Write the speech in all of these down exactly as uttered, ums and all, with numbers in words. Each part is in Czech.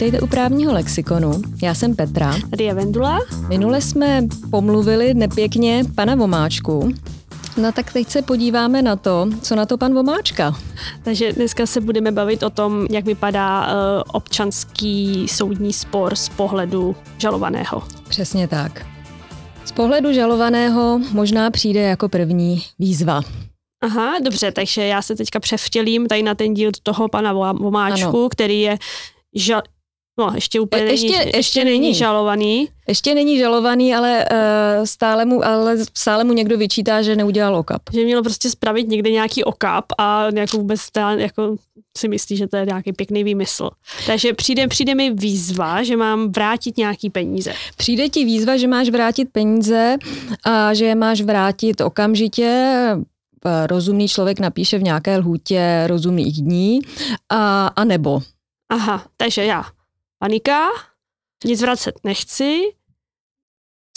Vítejte u Právního lexikonu. Já jsem Petra. Tady je Vendula. Minule jsme pomluvili nepěkně pana Vomáčku. No tak teď se podíváme na to, co na to pan Vomáčka. Takže dneska se budeme bavit o tom, jak vypadá občanský soudní spor z pohledu žalovaného. Přesně tak. Z pohledu žalovaného možná přijde jako první výzva. Aha, dobře, takže já se teďka převtělím tady na ten díl toho pana Vomáčku, ano. který je... Ža- no, ještě úplně není, ještě, ještě, ještě není žalovaný. Ještě není žalovaný, ale, uh, stále mu, ale stále mu někdo vyčítá, že neudělal okap. Že mělo prostě spravit někde nějaký okap a jako vůbec ta, jako si myslí, že to je nějaký pěkný výmysl. Takže přijde, přijde mi výzva, že mám vrátit nějaký peníze. Přijde ti výzva, že máš vrátit peníze a že je máš vrátit okamžitě. Rozumný člověk napíše v nějaké lhůtě rozumných dní a, a nebo. Aha, takže já. Panika, nic vracet nechci,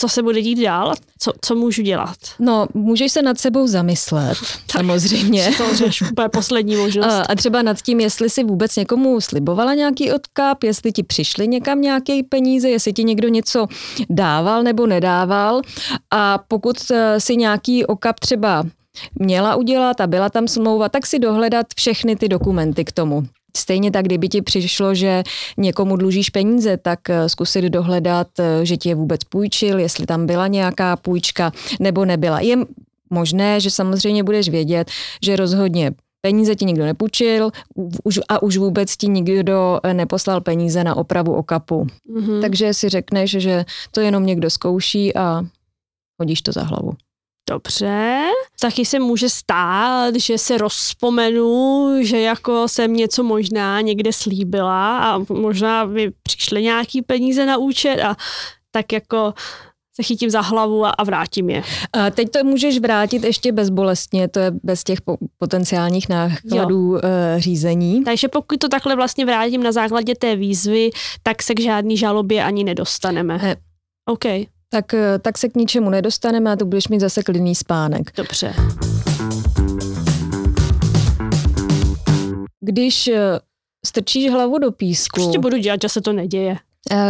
co se bude dít dál, co, co můžu dělat? No, můžeš se nad sebou zamyslet, tak, samozřejmě. To je úplně poslední možnost. A, a třeba nad tím, jestli jsi vůbec někomu slibovala nějaký odkáp, jestli ti přišly někam nějaké peníze, jestli ti někdo něco dával nebo nedával. A pokud si nějaký okap třeba měla udělat a byla tam smlouva, tak si dohledat všechny ty dokumenty k tomu. Stejně tak, kdyby ti přišlo, že někomu dlužíš peníze, tak zkusit dohledat, že ti je vůbec půjčil, jestli tam byla nějaká půjčka nebo nebyla. Je možné, že samozřejmě budeš vědět, že rozhodně peníze ti nikdo nepůjčil a už vůbec ti nikdo neposlal peníze na opravu okapu. Mm-hmm. Takže si řekneš, že to jenom někdo zkouší a hodíš to za hlavu. Dobře, taky se může stát, že se rozpomenu, že jako jsem něco možná někde slíbila a možná mi přišly nějaký peníze na účet a tak jako se chytím za hlavu a, a vrátím je. A teď to můžeš vrátit ještě bezbolestně, to je bez těch po- potenciálních nákladů e, řízení. Takže pokud to takhle vlastně vrátím na základě té výzvy, tak se k žádný žalobě ani nedostaneme. He. OK. Tak, tak se k ničemu nedostaneme a to budeš mít zase klidný spánek. Dobře. Když strčíš hlavu do písku... Prostě budu dělat, že se to neděje.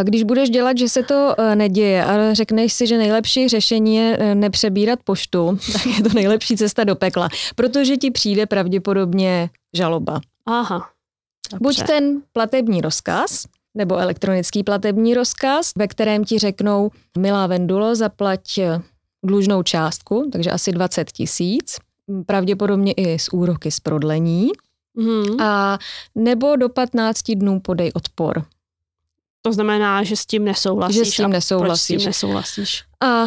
Když budeš dělat, že se to neděje a řekneš si, že nejlepší řešení je nepřebírat poštu, tak je to nejlepší cesta do pekla, protože ti přijde pravděpodobně žaloba. Aha. Dobře. Buď ten platební rozkaz... nebo elektronický platební rozkaz, ve kterém ti řeknou, milá Vendulo, zaplať dlužnou částku, takže asi dvacet tisíc, pravděpodobně i z úroky z prodlení, mm. a nebo do patnácti dnů podej odpor. To znamená, že s tím nesouhlasíš. Že s tím nesouhlasíš. A proč s tím nesouhlasíš? A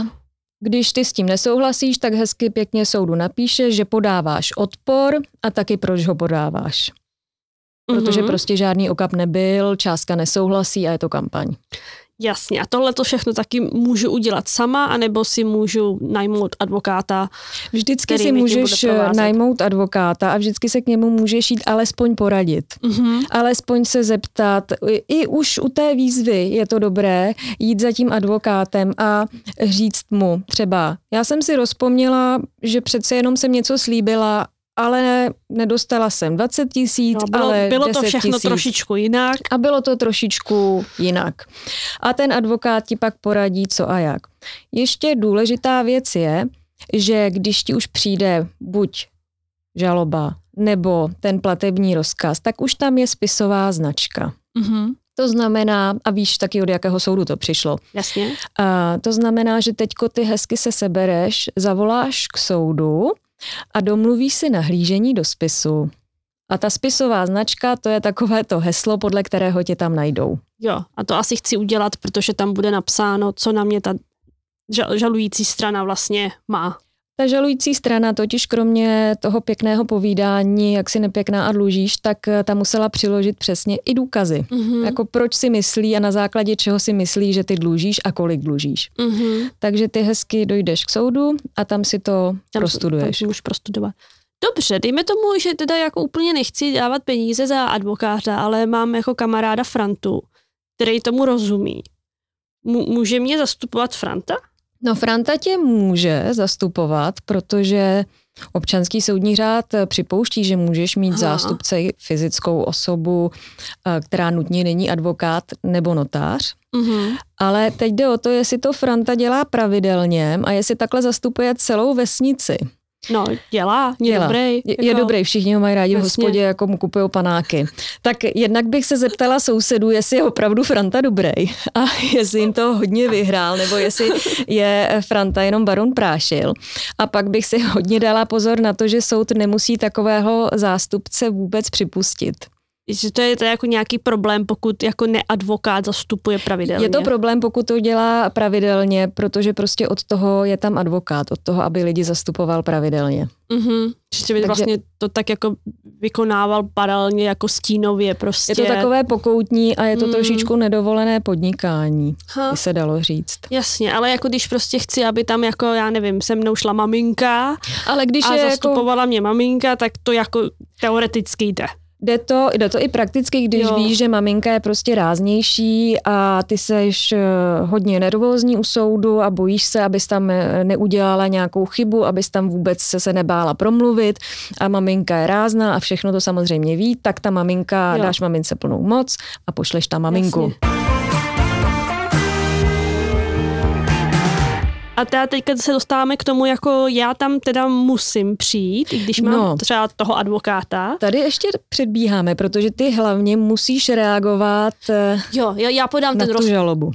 když ty s tím nesouhlasíš, tak hezky pěkně soudu napíšeš, že podáváš odpor a taky proč ho podáváš. Protože mm-hmm. prostě žádný okap nebyl, částka nesouhlasí a je to kampaň. Jasně, a tohle to všechno taky můžu udělat sama, anebo si můžu najmout advokáta? Vždycky si můžeš najmout advokáta a vždycky se k němu můžeš jít alespoň poradit. Mm-hmm. Alespoň se zeptat, i už u té výzvy je to dobré jít za tím advokátem a říct mu třeba, já jsem si rozpomněla, že přece jenom jsem něco slíbila, ale nedostala jsem dvacet tisíc, no, ale bylo to všechno tisíc. trošičku jinak. A bylo to trošičku jinak. A ten advokát ti pak poradí, co a jak. Ještě důležitá věc je, že když ti už přijde buď žaloba nebo ten platební rozkaz, tak už tam je spisová značka. Mm-hmm. To znamená, a víš taky, od jakého soudu to přišlo. Jasně. A to znamená, že teďko ty hezky se sebereš, zavoláš k soudu, a domluví si nahlížení do spisu. A ta spisová značka, to je takové to heslo, podle kterého tě tam najdou. Jo, a to asi chci udělat, protože tam bude napsáno, co na mě ta žalující strana vlastně má. Ta žalující strana totiž kromě toho pěkného povídání, jak si nepěkná a dlužíš, tak ta musela přiložit přesně i důkazy. Mm-hmm. Jako proč si myslí a na základě čeho si myslí, že ty dlužíš a kolik dlužíš. Mm-hmm. Takže ty hezky dojdeš k soudu a tam si to tam, prostuduješ. Tam můžu prostudovat. Dobře, dejme tomu, že teda jako úplně nechci dávat peníze za advokáta, ale mám jako kamaráda Frantu, který tomu rozumí. M- může mě zastupovat Franta? No Franta tě může zastupovat, protože Občanský soudní řád připouští, že můžeš mít Aha. zástupce fyzickou osobu, která nutně není advokát nebo notář. Mm-hmm. Ale teď jde o to, jestli to Franta dělá pravidelně a jestli takhle zastupuje celou vesnici. No, dělá, je dělá. dobrý. Je, je jako... dobrý, všichni ho mají rádi Vesně. v hospodě, jako mu kupují panáky. Tak jednak bych se zeptala sousedů, jestli je opravdu Franta dobrý a jestli jim to hodně vyhrál, nebo jestli je Franta jenom baron prášil. A pak bych si hodně dala pozor na to, že soud nemusí takového zástupce vůbec připustit. Že to je to jako nějaký problém, pokud jako neadvokát zastupuje pravidelně. Je to problém, pokud to dělá pravidelně, protože prostě od toho je tam advokát, od toho, aby lidi zastupoval pravidelně. Mhm. Že by vlastně to tak jako vykonával paralelně jako stínově prostě. Je to takové pokoutní a je to mm. trošičku nedovolené podnikání, ha. by se dalo říct. Jasně, ale jako když prostě chci, aby tam jako, já nevím, se mnou šla maminka ale když a je zastupovala jako... mě maminka, tak to jako teoreticky jde. Jde to, jde to i prakticky, když jo. víš, že maminka je prostě ráznější a ty seš hodně nervózní u soudu a bojíš se, abys tam neudělala nějakou chybu, abys tam vůbec se nebála promluvit a maminka je rázná a všechno to samozřejmě ví, tak ta maminka, jo. dáš mamince plnou moc a pošleš tam maminku. Jasně. A teda teďka se dostáváme k tomu, jako já tam teda musím přijít, i když mám no, třeba toho advokáta. Tady ještě předbíháme, protože ty hlavně musíš reagovat jo, jo, já podám na ten tu roz... žalobu.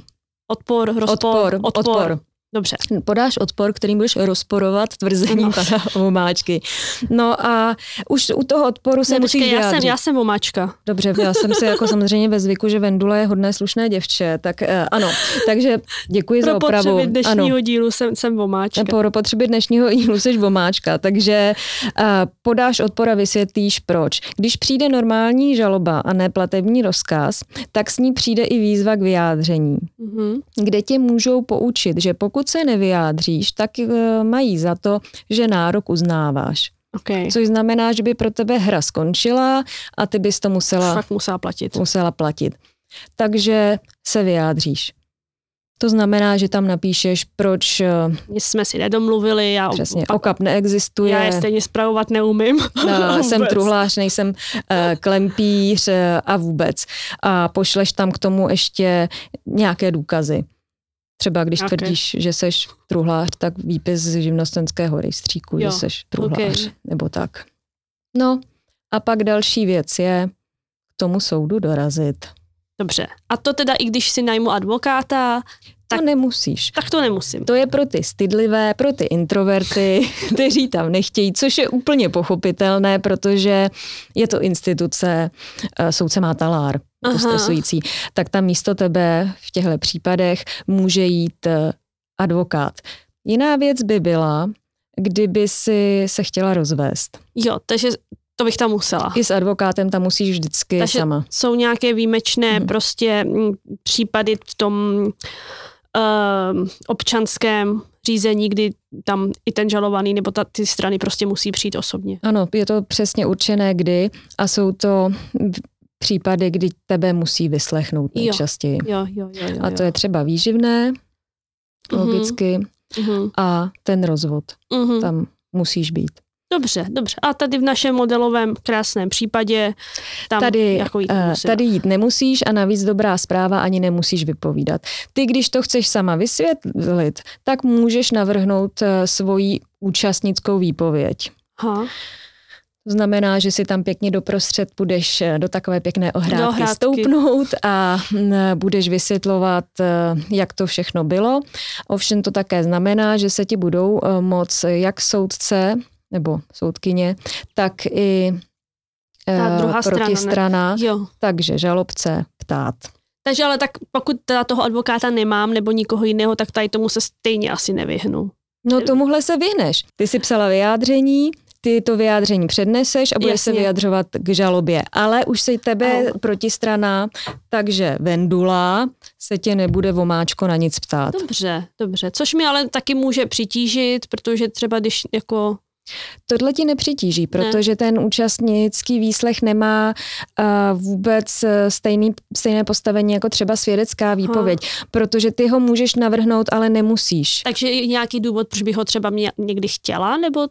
Odpor, rozpor, odpor. odpor. odpor. Dobře. Podáš odpor, kterým budeš rozporovat tvrzení no. pana Vomáčky. No a už u toho odporu se ne, musíš počkej, já jsem, já jsem Vomáčka. Dobře, já jsem si jako samozřejmě ve zvyku, že Vendula je hodné slušné děvče, tak eh, ano. Takže děkuji pro za opravu. Pro potřeby dnešního ano. dílu jsem, jsem Vomáčka. Pro potřeby dnešního dílu seš Vomáčka, takže eh, podáš odpor a vysvětlíš proč. Když přijde normální žaloba a ne platební rozkaz, tak s ní přijde i výzva k vyjádření, mm-hmm. kde tě můžou poučit, že pokud se nevyjádříš, tak mají za to, že nárok uznáváš. Okay. Což znamená, že by pro tebe hra skončila a ty bys to musela, fakt musela platit. musela platit. Takže se vyjádříš. To znamená, že tam napíšeš, proč... Nic jsme si nedomluvili. Já přesně, pak, okap neexistuje. Já je stejně spravovat neumím. No, jsem truhlář, nejsem uh, klempíř uh, a vůbec. A pošleš tam k tomu ještě nějaké důkazy. Třeba když okay. tvrdíš, že seš truhlář, tak výpis z živnostenského rejstříku, jo. že seš truhlář, okay. nebo tak. No a pak další věc je k tomu soudu dorazit. Dobře. A to teda i když si najmu advokáta, tak to nemusíš. Tak to nemusím. To je pro ty stydlivé, pro ty introverty, kteří tam nechtějí, což je úplně pochopitelné, protože je to instituce, soudce má talár. To stresující, tak tam místo tebe v těchto případech může jít advokát. Jiná věc by byla, kdyby si se chtěla rozvést. Jo, takže to bych tam musela. I s advokátem tam musíš vždycky takže sama. Jsou nějaké výjimečné hmm. prostě případy v tom uh, občanském řízení, kdy tam i ten žalovaný nebo ta, ty strany prostě musí přijít osobně. Ano, je to přesně určené kdy a jsou to... případy, kdy tebe musí vyslechnout nejčastěji. Jo, jo, jo, jo, a to je třeba výživné, logicky, mm-hmm. a ten rozvod. Mm-hmm. Tam musíš být. Dobře, dobře. A tady v našem modelovém krásném případě tam tady, jako jít nemusíš. Tady jít nemusíš a navíc dobrá zpráva ani nemusíš vypovídat. Ty, když to chceš sama vysvětlit, tak můžeš navrhnout svoji účastnickou výpověď. Ha. To znamená, že si tam pěkně doprostřed budeš do takové pěkné ohrádky, ohrádky stoupnout a budeš vysvětlovat, jak to všechno bylo. Ovšem to také znamená, že se ti budou moc jak soudce nebo soudkyně, tak i ta protistrana, takže žalobce ptát. Takže ale tak pokud teda toho advokáta nemám nebo nikoho jiného, tak tady tomu se stejně asi nevyhnu. No tomuhle se vyhneš. Ty si psala vyjádření, ty to vyjádření předneseš a budeš Jasně. se vyjadřovat k žalobě. Ale už se tebe Ahoj. protistrana, takže Vendula se tě nebude Vomáčko na nic ptát. Dobře, dobře. Což mi ale taky může přitížit, protože třeba když jako... Tohle ti nepřitíží, protože ne. ten účastnický výslech nemá uh, vůbec stejný, stejné postavení jako třeba svědecká výpověď, ha. protože ty ho můžeš navrhnout, ale nemusíš. Takže nějaký důvod, proč bych ho třeba mě někdy chtěla, nebo...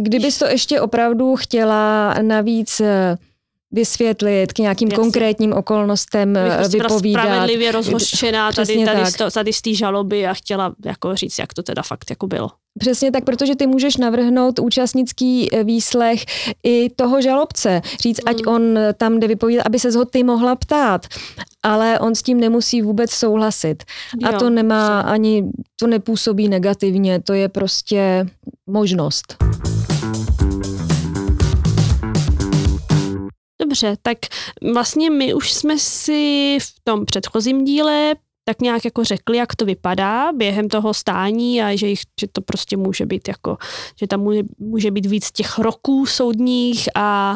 Kdybys to ještě opravdu chtěla navíc vysvětlit k nějakým Jasně. konkrétním okolnostem, prostě vypovídat. Byla spravedlivě rozhořčená tady, tady, tady, tady z té žaloby a chtěla jako říct, jak to teda fakt jako bylo. Přesně tak, protože ty můžeš navrhnout účastnický výslech i toho žalobce. Říct, hmm. ať on tam jde vypovídat, aby ses ho ty mohla ptát. Ale on s tím nemusí vůbec souhlasit. Jo, a to nemá přesně. ani, to nepůsobí negativně, to je prostě možnost. Dobře, tak vlastně my už jsme si v tom předchozím díle tak nějak jako řekli, jak to vypadá během toho stání a že, jich, že to prostě může být jako, že tam může, může být víc těch roků soudních a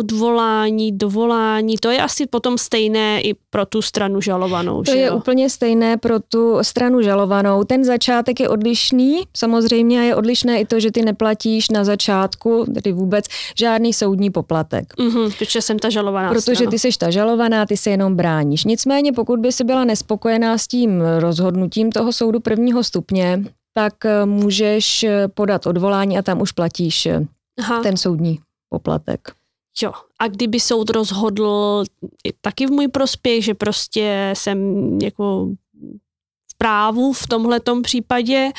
odvolání, dovolání, to je asi potom stejné i pro tu stranu žalovanou. To že je jo? úplně stejné pro tu stranu žalovanou. Ten začátek je odlišný, samozřejmě, a je odlišné i to, že ty neplatíš na začátku, tedy vůbec, žádný soudní poplatek. Mm-hmm, protože jsem ta žalovaná Protože strana. ty jsi ta žalovaná, ty se jenom bráníš. Nicméně, pokud by si byla nespokojená s tím rozhodnutím toho soudu prvního stupně, tak můžeš podat odvolání a tam už platíš Aha. ten soudní poplatek. Jo. A kdyby soud rozhodl taky v můj prospěch, že prostě jsem jako v právu v tomhletom případě,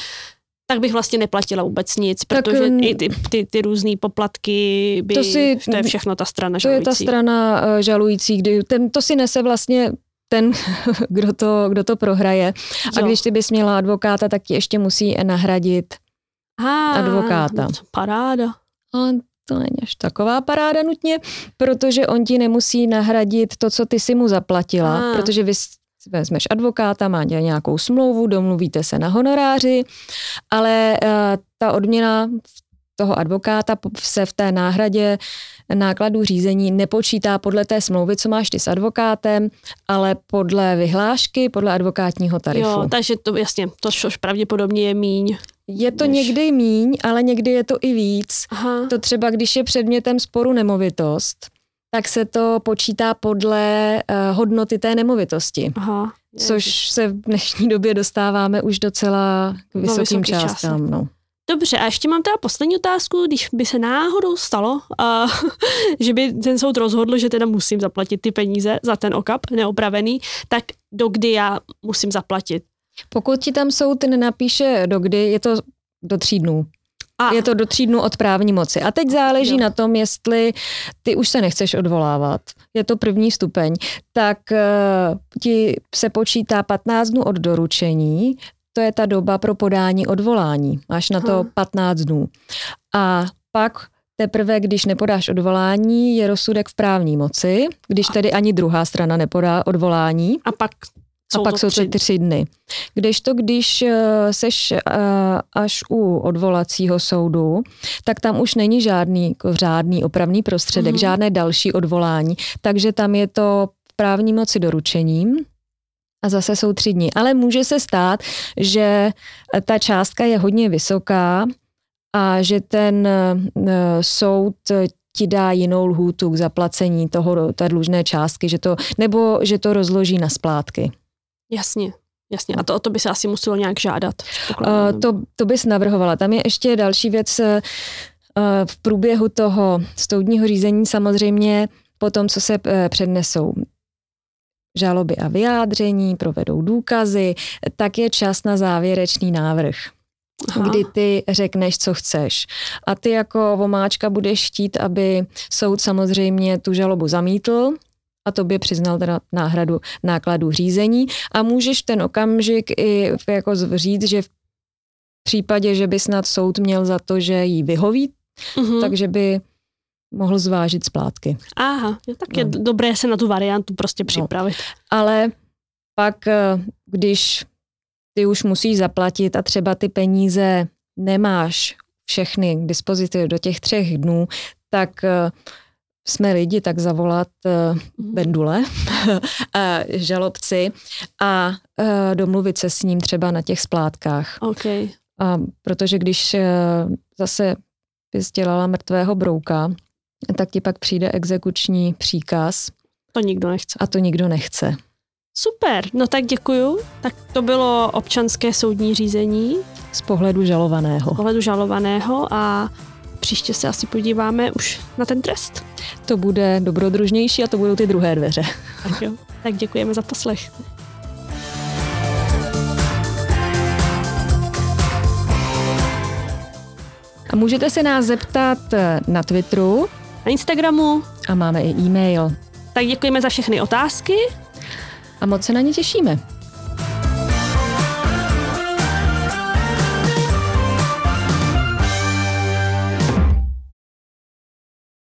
tak bych vlastně neplatila vůbec nic, protože tak, i ty, ty, ty různý poplatky, by, to, si, to je všechno ta strana žalující. To je ta strana žalující, kdy ten, to si nese vlastně ten, kdo to, kdo to prohraje. A jo. když ty bys měla advokáta, tak ti ještě musí nahradit ah, advokáta. Paráda. On to není až taková paráda nutně, protože on ti nemusí nahradit to, co ty si mu zaplatila, a. protože vy vezmeš advokáta, má nějakou smlouvu, domluvíte se na honoráři, ale uh, ta odměna toho advokáta se v té náhradě nákladů řízení nepočítá podle té smlouvy, co máš ty s advokátem, ale podle vyhlášky, podle advokátního tarifu. Jo, takže to jasně, to už pravděpodobně je míň. Je to Než... někdy míň, ale někdy je to i víc. Aha. To třeba, když je předmětem sporu nemovitost, tak se to počítá podle uh, hodnoty té nemovitosti. Aha. Což se v dnešní době dostáváme už docela k vysokým částkám. No. Dobře, a ještě mám teda poslední otázku, když by se náhodou stalo, uh, že by ten soud rozhodl, že teda musím zaplatit ty peníze za ten okap neopravený, tak dokdy já musím zaplatit? Pokud ti tam soud nenapíše dokdy, je to do tří dnů. A. Je to do tří dnů od právní moci. A teď záleží jo. na tom, jestli ty už se nechceš odvolávat. Je to první stupeň. Tak uh, ti se počítá patnáct dnů od doručení. To je ta doba pro podání odvolání. Máš na to Aha. patnáct dnů. A pak teprve, když nepodáš odvolání, je rozsudek v právní moci, když tedy ani druhá strana nepodá odvolání. A pak... A pak jsou to tři dny. Kdežto, když seš až u odvolacího soudu, tak tam už není žádný řádný opravný prostředek, mm-hmm. žádné další odvolání. Takže tam je to právní moci doručením a zase jsou tři dny. Ale může se stát, že ta částka je hodně vysoká a že ten soud ti dá jinou lhůtu k zaplacení toho, té dlužné částky, že to, nebo že to rozloží na splátky. Jasně, jasně. A to o to by se asi muselo nějak žádat. Uh, to, to bys navrhovala. Tam je ještě další věc. Uh, v průběhu toho soudního řízení samozřejmě po tom, co se uh, přednesou žaloby a vyjádření, provedou důkazy, tak je čas na závěrečný návrh. Aha. Kdy ty řekneš, co chceš. A ty jako vomáčka budeš chtít, aby soud samozřejmě tu žalobu zamítl, a tobě přiznal teda náhradu nákladů řízení a můžeš ten okamžik i jako říct, že v případě, že by snad soud měl za to, že jí vyhoví, mm-hmm. takže by mohl zvážit splátky. Aha, tak je no. dobré se na tu variantu prostě připravit. No. Ale pak, když ty už musíš zaplatit a třeba ty peníze nemáš všechny k dispozici do těch třech dnů, tak jsme lidi, tak zavolat uh, Vendule, žalobci a uh, domluvit se s ním třeba na těch splátkách. Okay. A protože když uh, zase bys dělala mrtvého brouka, tak ti pak přijde exekuční příkaz. To nikdo nechce. A to nikdo nechce. Super, no tak děkuju. Tak to bylo občanské soudní řízení. Z pohledu žalovaného. Z pohledu žalovaného a příště se asi podíváme už na ten trest. To bude dobrodružnější a to budou ty druhé dveře. Tak jo, tak děkujeme za poslech. A můžete se nás zeptat na Twitteru, na Instagramu a máme i e-mail. Tak děkujeme za všechny otázky a moc se na ně těšíme.